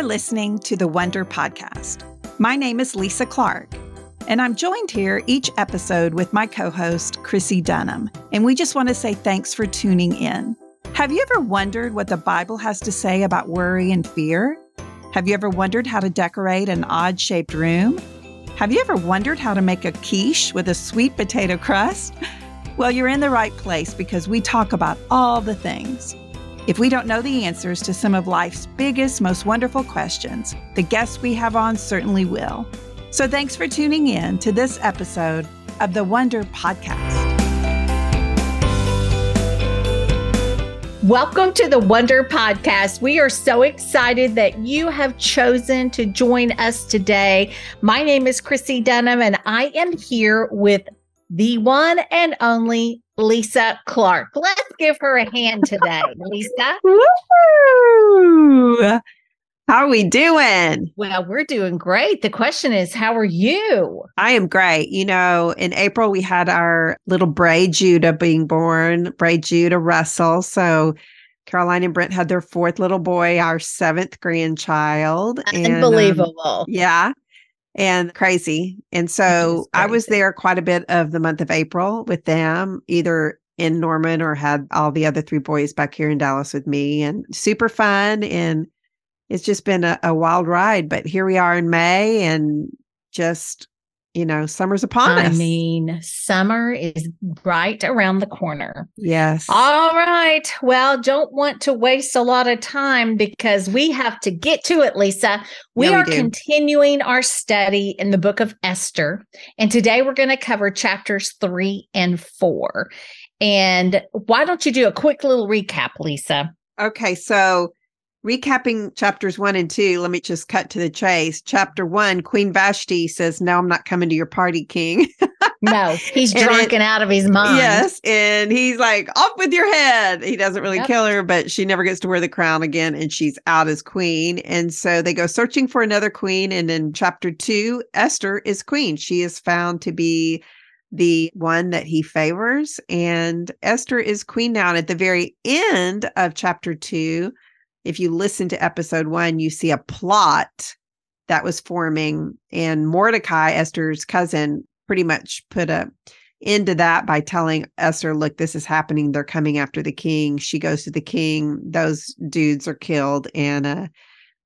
are listening to The Wonder Podcast. My name is Lisa Clark, and I'm joined here each episode with my co-host, Chrissy Dunham, and we just want to say thanks for tuning in. Have you ever wondered what the Bible has to say about worry and fear? Have you ever wondered how to decorate an odd-shaped room? Have you ever wondered how to make a quiche with a sweet potato crust? Well, you're in the right place because we talk about all the things. If we don't know the answers to some of life's biggest, most wonderful questions, the guests we have on certainly will. So thanks for tuning in to this episode of The Wonder Podcast. Welcome to The Wonder Podcast. We are so excited that you have chosen to join us today. My name is Chrissy Dunham, and I am here with the one and only Lisa Clark. Let's give her a hand today, Lisa. Woo-hoo! How are we doing? Well, we're doing great. The question is, how are you? I am great. You know, in April, we had our little Bray Judah being born, Bray Judah Russell. So Caroline and Brent had their fourth little boy, our seventh grandchild. Unbelievable. Yeah. And crazy. And so crazy. I was there quite a bit of the month of April with them, either in Norman or had all the other three boys back here in Dallas with me, and super fun. And it's just been a wild ride, but here we are in May, and just, you know, summer's upon us. I mean, summer is right around the corner. Yes. All right. Well, don't want to waste a lot of time because we have to get to it, Lisa. We are continuing our study in the Book of Esther, and today we're going to cover chapters 3 and 4. And why don't you do a quick little recap, Lisa? Okay, so recapping chapters 1 and 2, let me just cut to the chase. Chapter 1, Queen Vashti says, "No, I'm not coming to your party, King." No, he's drunk and out of his mind. Yes, and he's like, "Off with your head." He doesn't really kill her, but she never gets to wear the crown again, and she's out as queen. And so they go searching for another queen. And in chapter 2, Esther is queen. She is found to be the one that he favors, and Esther is queen now. And at the very end of chapter 2, if you listen to episode 1, you see a plot that was forming, and Mordecai, Esther's cousin, pretty much put an end to that by telling Esther, "Look, this is happening. They're coming after the king." She goes to the king. Those dudes are killed. And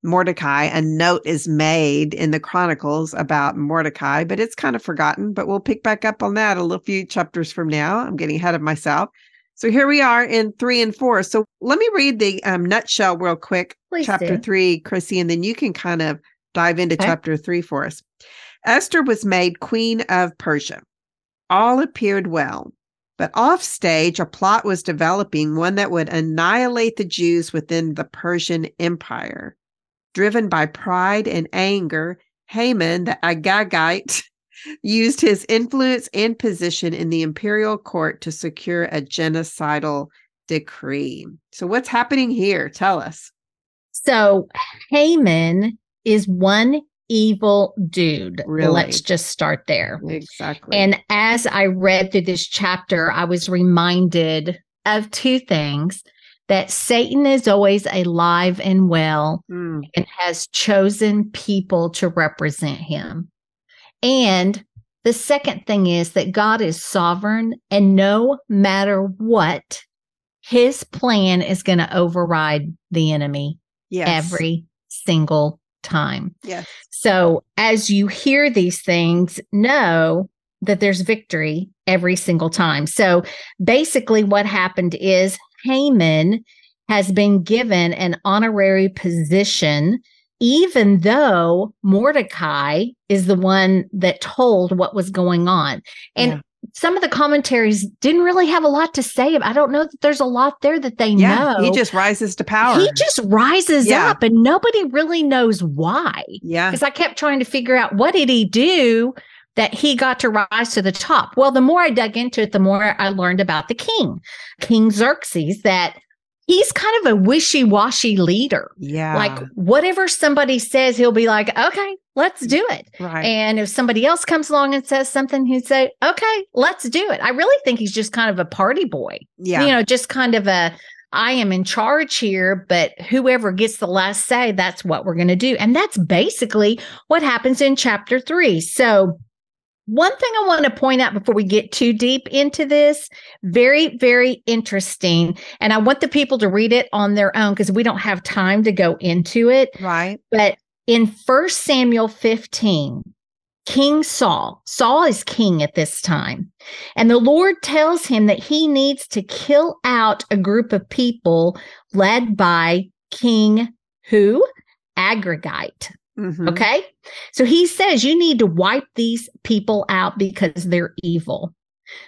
Mordecai, a note is made in the Chronicles about Mordecai, but it's kind of forgotten, but we'll pick back up on that a few chapters from now. I'm getting ahead of myself. So here we are in 3 and 4. So let me read the nutshell real quick. Please chapter do. 3, Chrissy, and then you can kind of dive into chapter 3 for us. Esther was made queen of Persia. All appeared well, but offstage, a plot was developing, one that would annihilate the Jews within the Persian Empire. Driven by pride and anger, Haman, the Agagite, used his influence and position in the imperial court to secure a genocidal decree. So what's happening here? Tell us. So Haman is one evil dude. Really? Let's just start there. Exactly. And as I read through this chapter, I was reminded of two things: that Satan is always alive and well and has chosen people to represent him. And the second thing is that God is sovereign, and no matter what, his plan is going to override the enemy every single time. Yes. So as you hear these things, know that there's victory every single time. So basically what happened is Haman has been given an honorary position, even though Mordecai is the one that told what was going on. And some of the commentaries didn't really have a lot to say. I don't know that there's a lot there that they know. He just rises to power. He just rises up, and nobody really knows why. Yeah. Because I kept trying to figure out, what did he do that he got to rise to the top? Well, the more I dug into it, the more I learned about the king, King Xerxes, that he's kind of a wishy-washy leader. Yeah. Like, whatever somebody says, he'll be like, "Okay, let's do it." Right. And if somebody else comes along and says something, he'd say, "Okay, let's do it." I really think he's just kind of a party boy. Yeah. You know, just kind of a, I am in charge here, but whoever gets the last say, that's what we're going to do. And that's basically what happens in chapter 3. So one thing I want to point out before we get too deep into this, very, very interesting. And I want the people to read it on their own because we don't have time to go into it. Right. But in 1 Samuel 15, King Saul, Saul is king at this time. And the Lord tells him that he needs to kill out a group of people led by King who? Agagite. Mm-hmm. Okay. So he says, you need to wipe these people out because they're evil.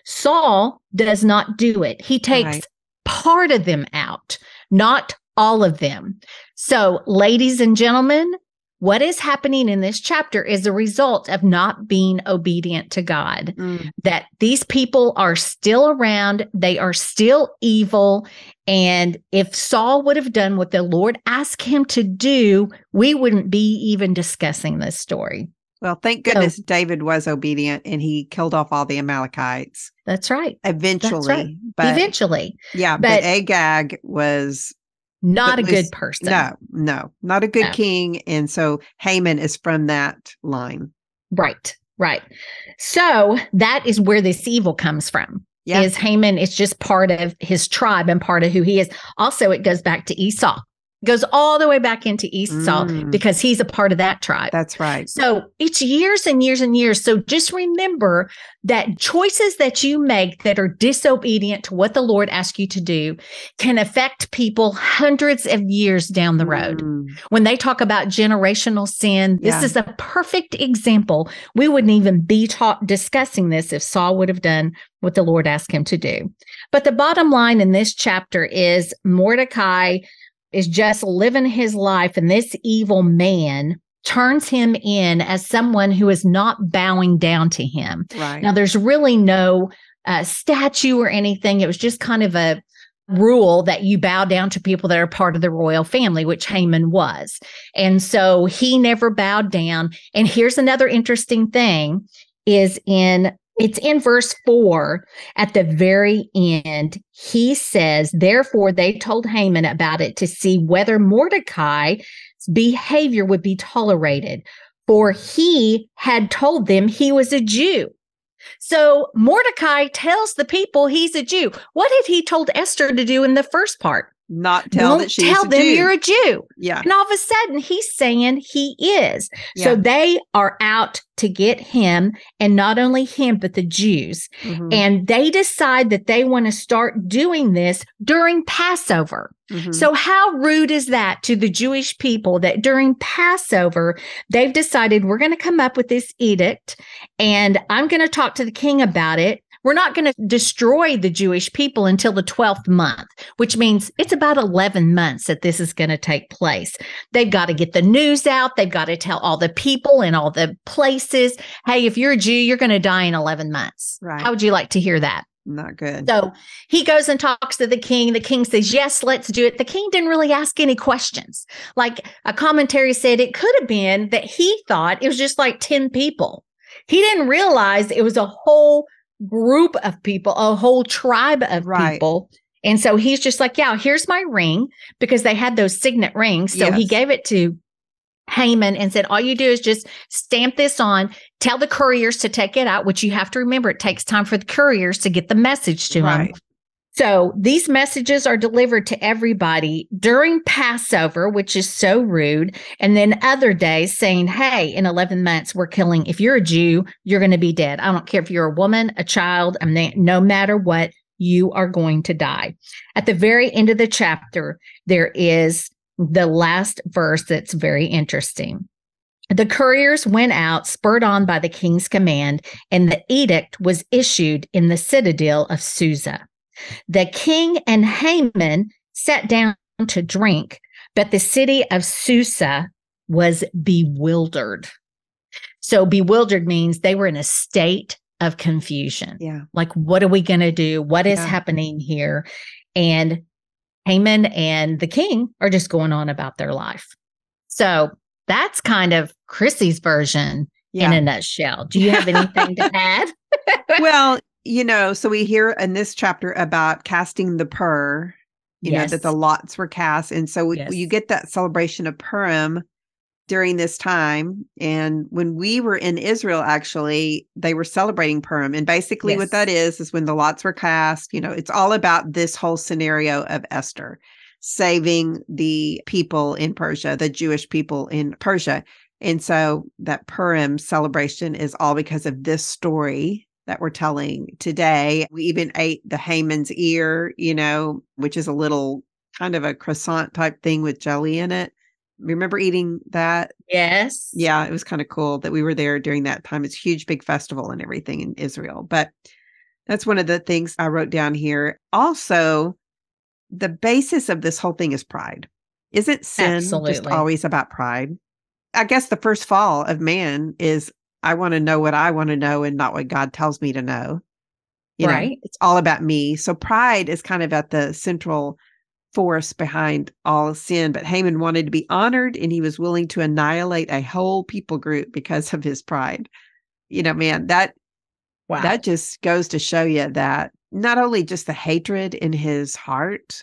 Saul does not do it. He takes part of them out, not all of them. So ladies and gentlemen, what is happening in this chapter is the result of not being obedient to God, that these people are still around. They are still evil. And if Saul would have done what the Lord asked him to do, we wouldn't be even discussing this story. Well, thank goodness David was obedient and he killed off all the Amalekites. That's right. Eventually. That's right. But, eventually. Yeah. But Agag was... not a good person. No, not a good king. And so Haman is from that line. Right. So that is where this evil comes from. Yeah. Is Haman is just part of his tribe and part of who he is. Also, it goes back to Esau. It goes all the way back into Esau because he's a part of that tribe. That's right. So it's years and years and years. So just remember that choices that you make that are disobedient to what the Lord asks you to do can affect people hundreds of years down the road. When they talk about generational sin, this is a perfect example. We wouldn't even be discussing this if Saul would have done what the Lord asked him to do. But the bottom line in this chapter is Mordecai is just living his life, and this evil man turns him in as someone who is not bowing down to him. Right. Now, there's really no statue or anything. It was just kind of a rule that you bow down to people that are part of the royal family, which Haman was. And so he never bowed down. And here's another interesting thing is it's in verse 4 at the very end. He says, therefore, they told Haman about it to see whether Mordecai's behavior would be tolerated, for he had told them he was a Jew. So Mordecai tells the people he's a Jew. What had he told Esther to do in the first part? Not tell that she's a Jew. Tell them you're a Jew. Yeah. And all of a sudden he's saying he is. Yeah. So they are out to get him, and not only him, but the Jews. Mm-hmm. And they decide that they want to start doing this during Passover. Mm-hmm. So how rude is that to the Jewish people that during Passover, they've decided we're going to come up with this edict and I'm going to talk to the king about it. We're not going to destroy the Jewish people until the 12th month, which means it's about 11 months that this is going to take place. They've got to get the news out. They've got to tell all the people in all the places, hey, if you're a Jew, you're going to die in 11 months. Right. How would you like to hear that? Not good. So he goes and talks to the king. The king says, yes, let's do it. The king didn't really ask any questions. Like a commentary said, it could have been that he thought it was just like 10 people. He didn't realize it was a whole group of people, a whole tribe of people. And so he's just like, yeah, here's my ring, because they had those signet rings. So he gave it to Haman and said, all you do is just stamp this on, tell the couriers to take it out, which you have to remember, it takes time for the couriers to get the message to him. So these messages are delivered to everybody during Passover, which is so rude. And then other days saying, hey, in 11 months, we're killing. If you're a Jew, you're going to be dead. I don't care if you're a woman, a child, no matter what, you are going to die. At the very end of the chapter, there is the last verse that's very interesting. The couriers went out, spurred on by the king's command, and the edict was issued in the citadel of Susa. The king and Haman sat down to drink, but the city of Susa was bewildered. So bewildered means they were in a state of confusion. Yeah. Like, what are we going to do? What is happening here? And Haman and the king are just going on about their life. So that's kind of Chrissy's version in a nutshell. Do you have anything to add? Well, so we hear in this chapter about casting the pur you yes. know, that the lots were cast. And so yes. you get that celebration of Purim during this time. And when we were in Israel, actually, they were celebrating Purim. And basically yes. what that is when the lots were cast, you know, it's all about this whole scenario of Esther saving the people in Persia, the Jewish people in Persia. And so that Purim celebration is all because of this story that we're telling today. We even ate the Haman's ear, you know, which is a little kind of a croissant type thing with jelly in it. Remember eating that? Yes. Yeah, it was kind of cool that we were there during that time. It's a huge, big festival and everything in Israel. But that's one of the things I wrote down here. Also, the basis of this whole thing is pride. Isn't sin Absolutely. Just always about pride? I guess the first fall of man is, I want to know what I want to know and not what God tells me to know. You right. know, it's all about me. So pride is kind of at the central force behind all sin. But Haman wanted to be honored, and he was willing to annihilate a whole people group because of his pride. You know, man, that just goes to show you that not only just the hatred in his heart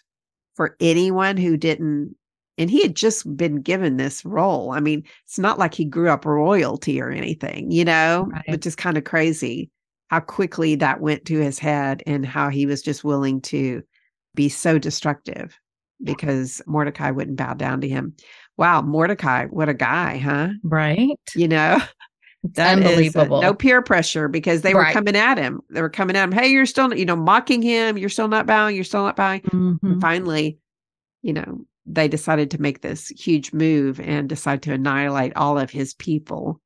for anyone who didn't, and he had just been given this role. I mean, it's not like he grew up royalty or anything, you know, right. which is kind of crazy how quickly that went to his head and how he was just willing to be so destructive because Mordecai wouldn't bow down to him. Wow, Mordecai, what a guy, huh? Right. You know, that unbelievable. No peer pressure because they right. were coming at him. They were coming at him. Hey, you're still, you know, mocking him. You're still not bowing. You're still not bowing. Mm-hmm. And finally, you know, they decided to make this huge move and decide to annihilate all of his people.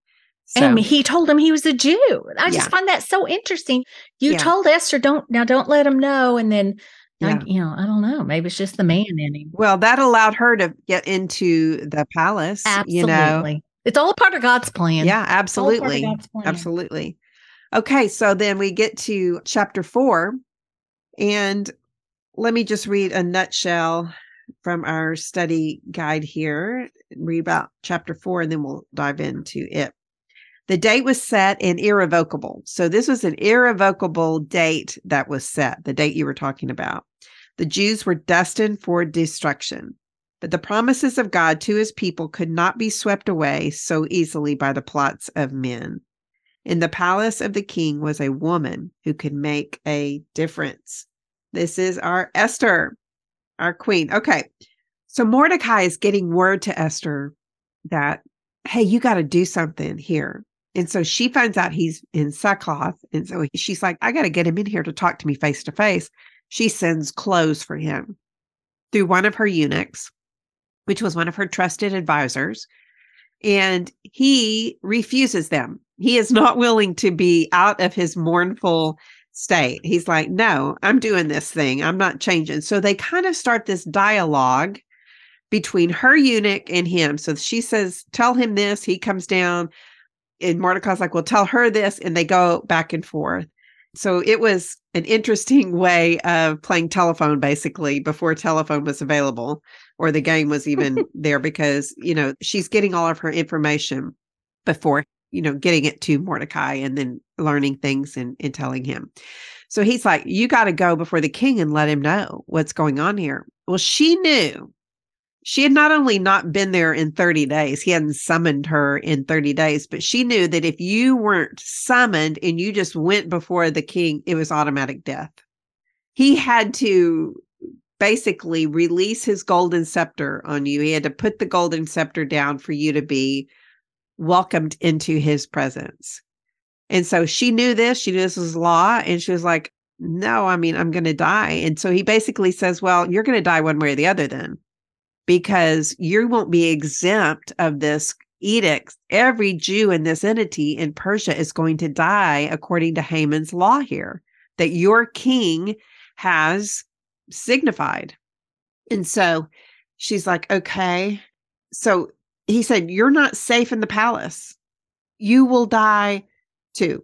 So, and he told him he was a Jew. I just find that so interesting. You told Esther, don't let him know. And then, I don't know, maybe it's just the man in him. Well, that allowed her to get into the palace. Absolutely. You know? It's all part of God's plan. Yeah, absolutely. Absolutely. Okay. So then we get to chapter 4, and let me just read a nutshell from our study guide here, read about chapter 4, and then we'll dive into it. The date was set and irrevocable. So this was an irrevocable date that was set, the date you were talking about. The Jews were destined for destruction, but the promises of God to his people could not be swept away so easily by the plots of men. In the palace of the king was a woman who could make a difference. This is our Esther. Our queen. Okay. So Mordecai is getting word to Esther that, hey, you got to do something here. And so she finds out he's in sackcloth. And so she's like, I got to get him in here to talk to me face to face. She sends clothes for him through one of her eunuchs, which was one of her trusted advisors. And he refuses them. He is not willing to be out of his mournful state. He's like, no, I'm doing this thing. I'm not changing. So they kind of start this dialogue between her eunuch and him. So she says, tell him this. He comes down and Mordecai's like, well, tell her this. And they go back and forth. So it was an interesting way of playing telephone, basically, before telephone was available or the game was even there, because, you know, she's getting all of her information before, you know, getting it to Mordecai and then learning things and telling him. So he's like, you got to go before the king and let him know what's going on here. Well, she knew. She had not only not been there in 30 days, he hadn't summoned her in 30 days, but she knew that if you weren't summoned and you just went before the king, it was automatic death. He had to basically release his golden scepter on you. He had to put the golden scepter down for you to be welcomed into his presence. And so she knew this. She knew this was law. And she was like, no, I mean, I'm going to die. And so he basically says, well, you're going to die one way or the other then, because you won't be exempt of this edict. Every Jew in this entity in Persia is going to die according to Haman's law here that your king has signified. And so she's like, okay. So he said, you're not safe in the palace. You will die too.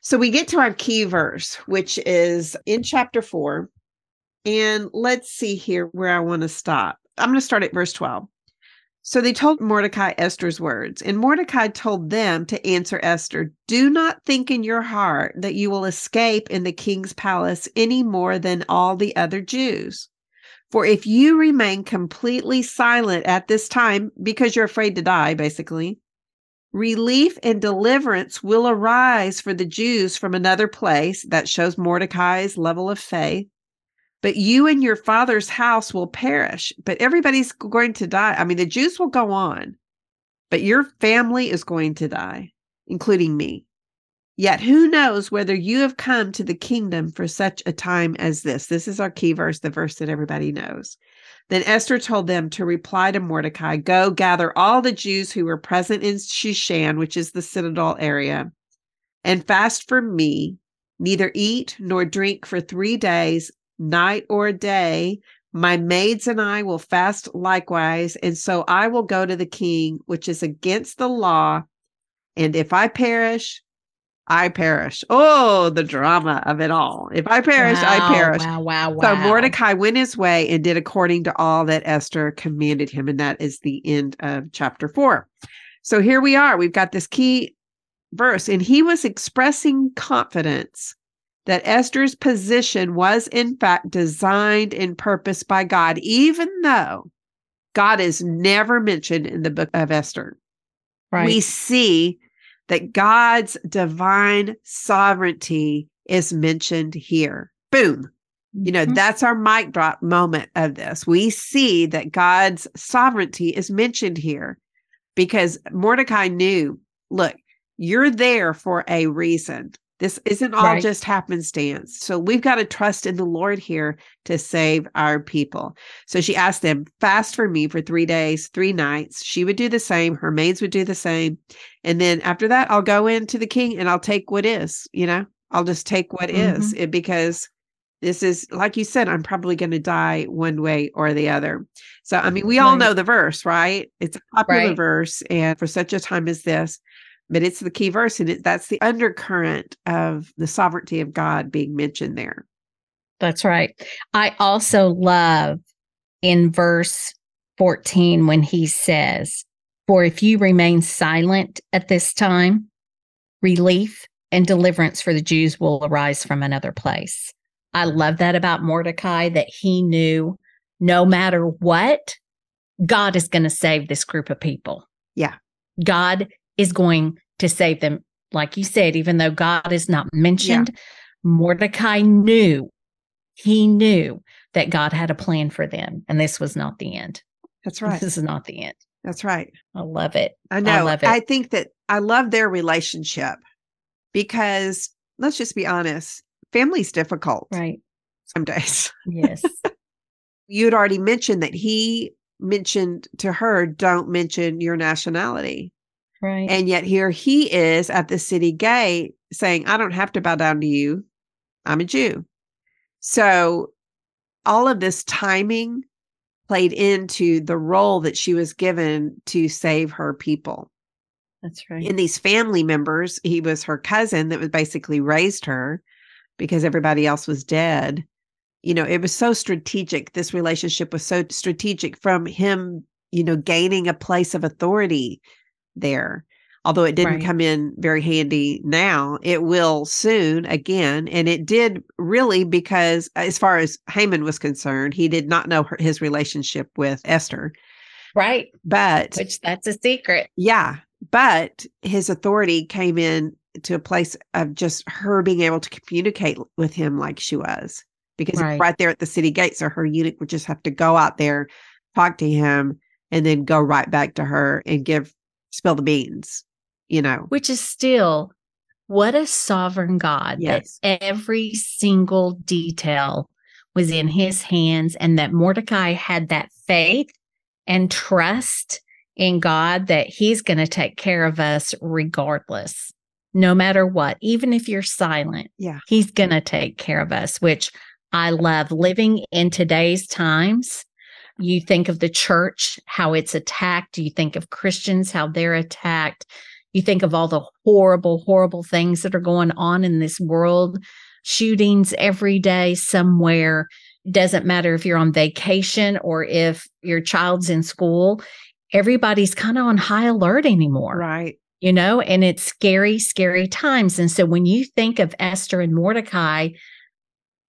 So we get to our key verse, which is in chapter 4. And let's see here where I want to stop. I'm going to start at verse 12. So they told Mordecai Esther's words, and Mordecai told them to answer Esther, do not think in your heart that you will escape in the king's palace any more than all the other Jews. For if you remain completely silent at this time, because you're afraid to die, basically, relief and deliverance will arise for the Jews from another place. That shows Mordecai's level of faith. But you and your father's house will perish. But everybody's going to die. I mean, the Jews will go on, but your family is going to die, including me. Yet who knows whether you have come to the kingdom for such a time as this? This is our key verse, the verse that everybody knows. Then Esther told them to reply to Mordecai, go gather all the Jews who were present in Shushan, which is the citadel area, and fast for me, neither eat nor drink for 3 days, night or day. My maids and I will fast likewise, and so I will go to the king, which is against the law, and if I perish, I perish. Oh, the drama of it all. If I perish, wow, I perish. Wow, wow, wow. So Mordecai went his way and did according to all that Esther commanded him. And that is the end of chapter 4. So here we are. We've got this key verse. And he was expressing confidence that Esther's position was, in fact, designed and purposed by God, even though God is never mentioned in the book of Esther. Right. We see that God's divine sovereignty is mentioned here. Boom. You know, that's our mic drop moment of this. We see that God's sovereignty is mentioned here because Mordecai knew, look, you're there for a reason. This isn't all just happenstance. So we've got to trust in the Lord here to save our people. So she asked them, fast for me for 3 days, 3 nights. She would do the same. Her maids would do the same. And then after that, I'll go into the king and I'll take what is, you know, I'll just take what is it, because this is, like you said, I'm probably going to die one way or the other. So, I mean, we all know the verse, right? It's a popular verse. And for such a time as this. But it's the key verse, and that's the undercurrent of the sovereignty of God being mentioned there. That's right. I also love in verse 14 when he says, for if you remain silent at this time, relief and deliverance for the Jews will arise from another place. I love that about Mordecai, that he knew no matter what, God is going to save this group of people. Yeah. God is going to save them. Like you said, even though God is not mentioned, Mordecai knew, he knew that God had a plan for them. And this was not the end. That's right. This is not the end. That's right. I love it. I know. I love it. I think that I love their relationship because let's just be honest, family's difficult. Right. Some days. Yes. You'd already mentioned that he mentioned to her, don't mention your nationality. Right. And yet here he is at the city gate saying, I don't have to bow down to you. I'm a Jew. So all of this timing played into the role that she was given to save her people. That's right. And these family members, he was her cousin that was basically raised her because everybody else was dead. You know, it was so strategic. This relationship was so strategic from him, you know, gaining a place of authority there. Although it didn't come in very handy now, it will soon again. And it did really because as far as Haman was concerned, he did not know his relationship with Esther. Right. But which that's a secret. Yeah. But his authority came in to a place of just her being able to communicate with him like she was, because right there at the city gate. So her eunuch would just have to go out there, talk to him, and then go right back to her and spill the beans, you know. Which is still, what a sovereign God that every single detail was in his hands, and that Mordecai had that faith and trust in God that he's going to take care of us regardless, no matter what. Even if you're silent, he's going to take care of us, which I love. Living in today's times, you think of the church, how it's attacked. You think of Christians, how they're attacked. You think of all the horrible, horrible things that are going on in this world. Shootings every day somewhere. Doesn't matter if you're on vacation or if your child's in school. Everybody's kind of on high alert anymore. Right. You know, and it's scary, scary times. And so when you think of Esther and Mordecai,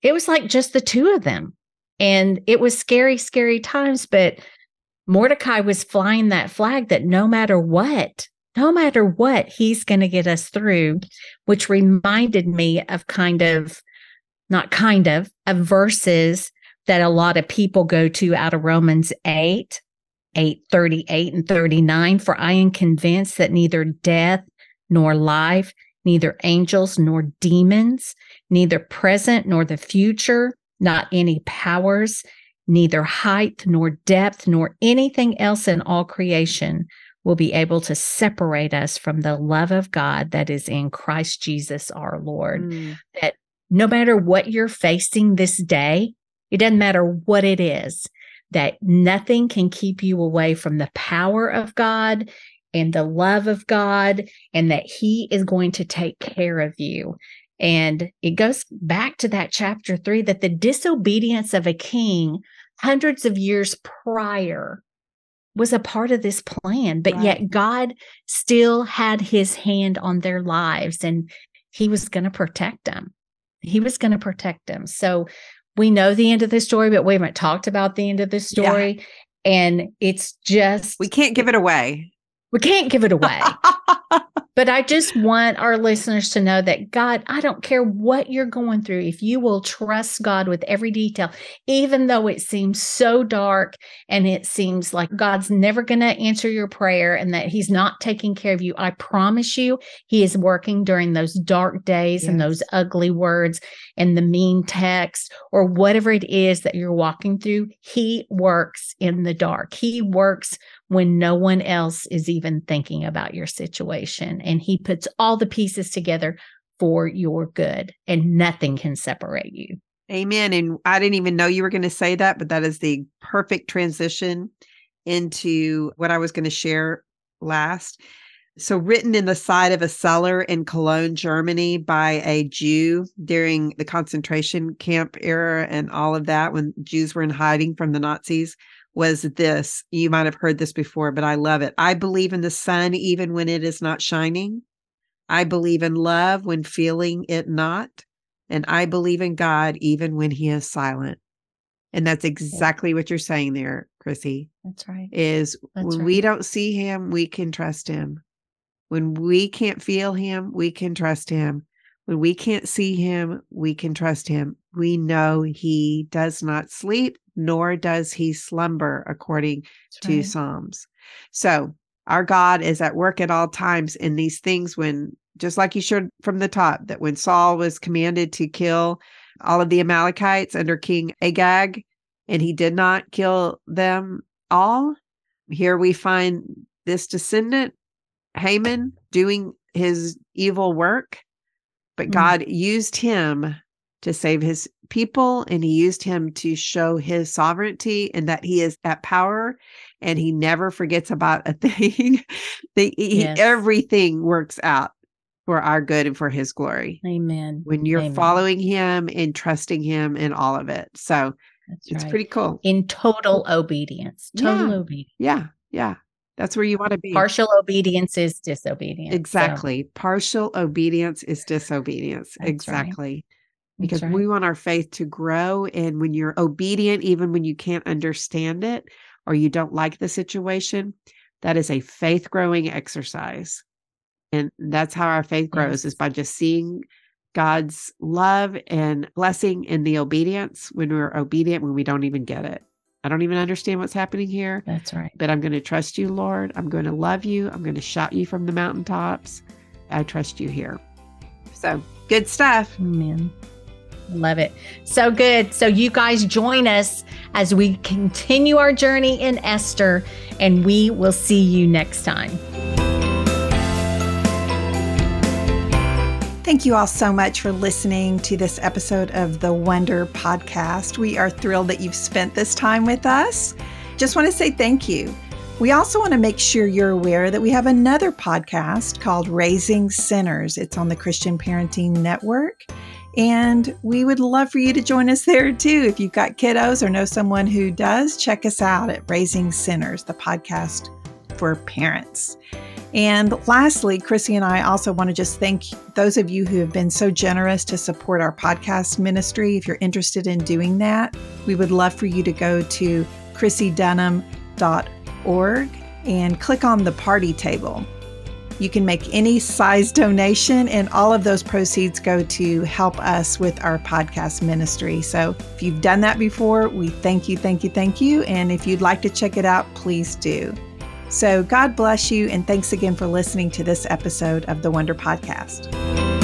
it was like just the two of them. And it was scary, scary times, but Mordecai was flying that flag that no matter what, he's going to get us through, which reminded me of of verses that a lot of people go to out of Romans 8:38 and 39. For I am convinced that neither death nor life, neither angels nor demons, neither present nor the future, not any powers, neither height nor depth nor anything else in all creation will be able to separate us from the love of God that is in Christ Jesus our Lord. That no matter what you're facing this day, it doesn't matter what it is, that nothing can keep you away from the power of God and the love of God, and that He is going to take care of you. And it goes back to that chapter 3, that the disobedience of a king hundreds of years prior was a part of this plan, but yet God still had His hand on their lives, and He was going to protect them. So we know the end of the story, but we haven't talked about the end of the story. Yeah. And it's just... We can't give it away. But I just want our listeners to know that God, I don't care what you're going through, if you will trust God with every detail, even though it seems so dark and it seems like God's never going to answer your prayer and that He's not taking care of you, I promise you, He is working during those dark days and those ugly words and the mean text or whatever it is that you're walking through. He works in the dark. He works when no one else is even thinking about your situation. And He puts all the pieces together for your good, and nothing can separate you. Amen. And I didn't even know you were going to say that, but that is the perfect transition into what I was going to share last. So, written in the side of a cellar in Cologne, Germany, by a Jew during the concentration camp era and all of that, when Jews were in hiding from the Nazis, was this. You might have heard this before, but I love it. I believe in the sun even when it is not shining. I believe in love when feeling it not. And I believe in God even when He is silent. And that's exactly what you're saying there, Chrissy. That's right. We don't see Him, we can trust Him. When we can't feel Him, we can trust Him. When we can't see Him, we can trust Him. We know He does not sleep, nor does He slumber, according to Psalms. So our God is at work at all times in these things when, just like you shared from the top, that when Saul was commanded to kill all of the Amalekites under King Agag, and he did not kill them all, here we find this descendant, Haman, doing his evil work. But God used him to save His people, and He used him to show His sovereignty and that He is at power, and He never forgets about a thing. Everything works out for our good and for His glory. Amen. When you're following Him and trusting Him in all of it. So it's pretty cool. In total obedience. Total obedience. Yeah. Yeah. That's where you want to be. Partial obedience is disobedience. Exactly. So. Partial obedience is disobedience. That's exactly. Right. Because we want our faith to grow. And when you're obedient, even when you can't understand it or you don't like the situation, that is a faith growing exercise. And that's how our faith grows, is by just seeing God's love and blessing in the obedience when we're obedient, when we don't even get it. I don't even understand what's happening here. That's right. But I'm going to trust You, Lord. I'm going to love You. I'm going to shout You from the mountaintops. I trust You here. So good stuff. Amen. Love it. So good. So you guys join us as we continue our journey in Esther, and we will see you next time. Thank you all so much for listening to this episode of The Wonder Podcast. We are thrilled that you've spent this time with us. Just want to say thank you. We also want to make sure you're aware that we have another podcast called Raising Sinners. It's on the Christian Parenting Network. And we would love for you to join us there too. If you've got kiddos or know someone who does, check us out at Raising Sinners, the podcast for parents. And lastly, Chrissy and I also want to just thank those of you who have been so generous to support our podcast ministry. If you're interested in doing that, we would love for you to go to ChrissyDunham.org and click on the party table. You can make any size donation, and all of those proceeds go to help us with our podcast ministry. So if you've done that before, we thank you. And if you'd like to check it out, please do. So God bless you, and thanks again for listening to this episode of The Wonder Podcast.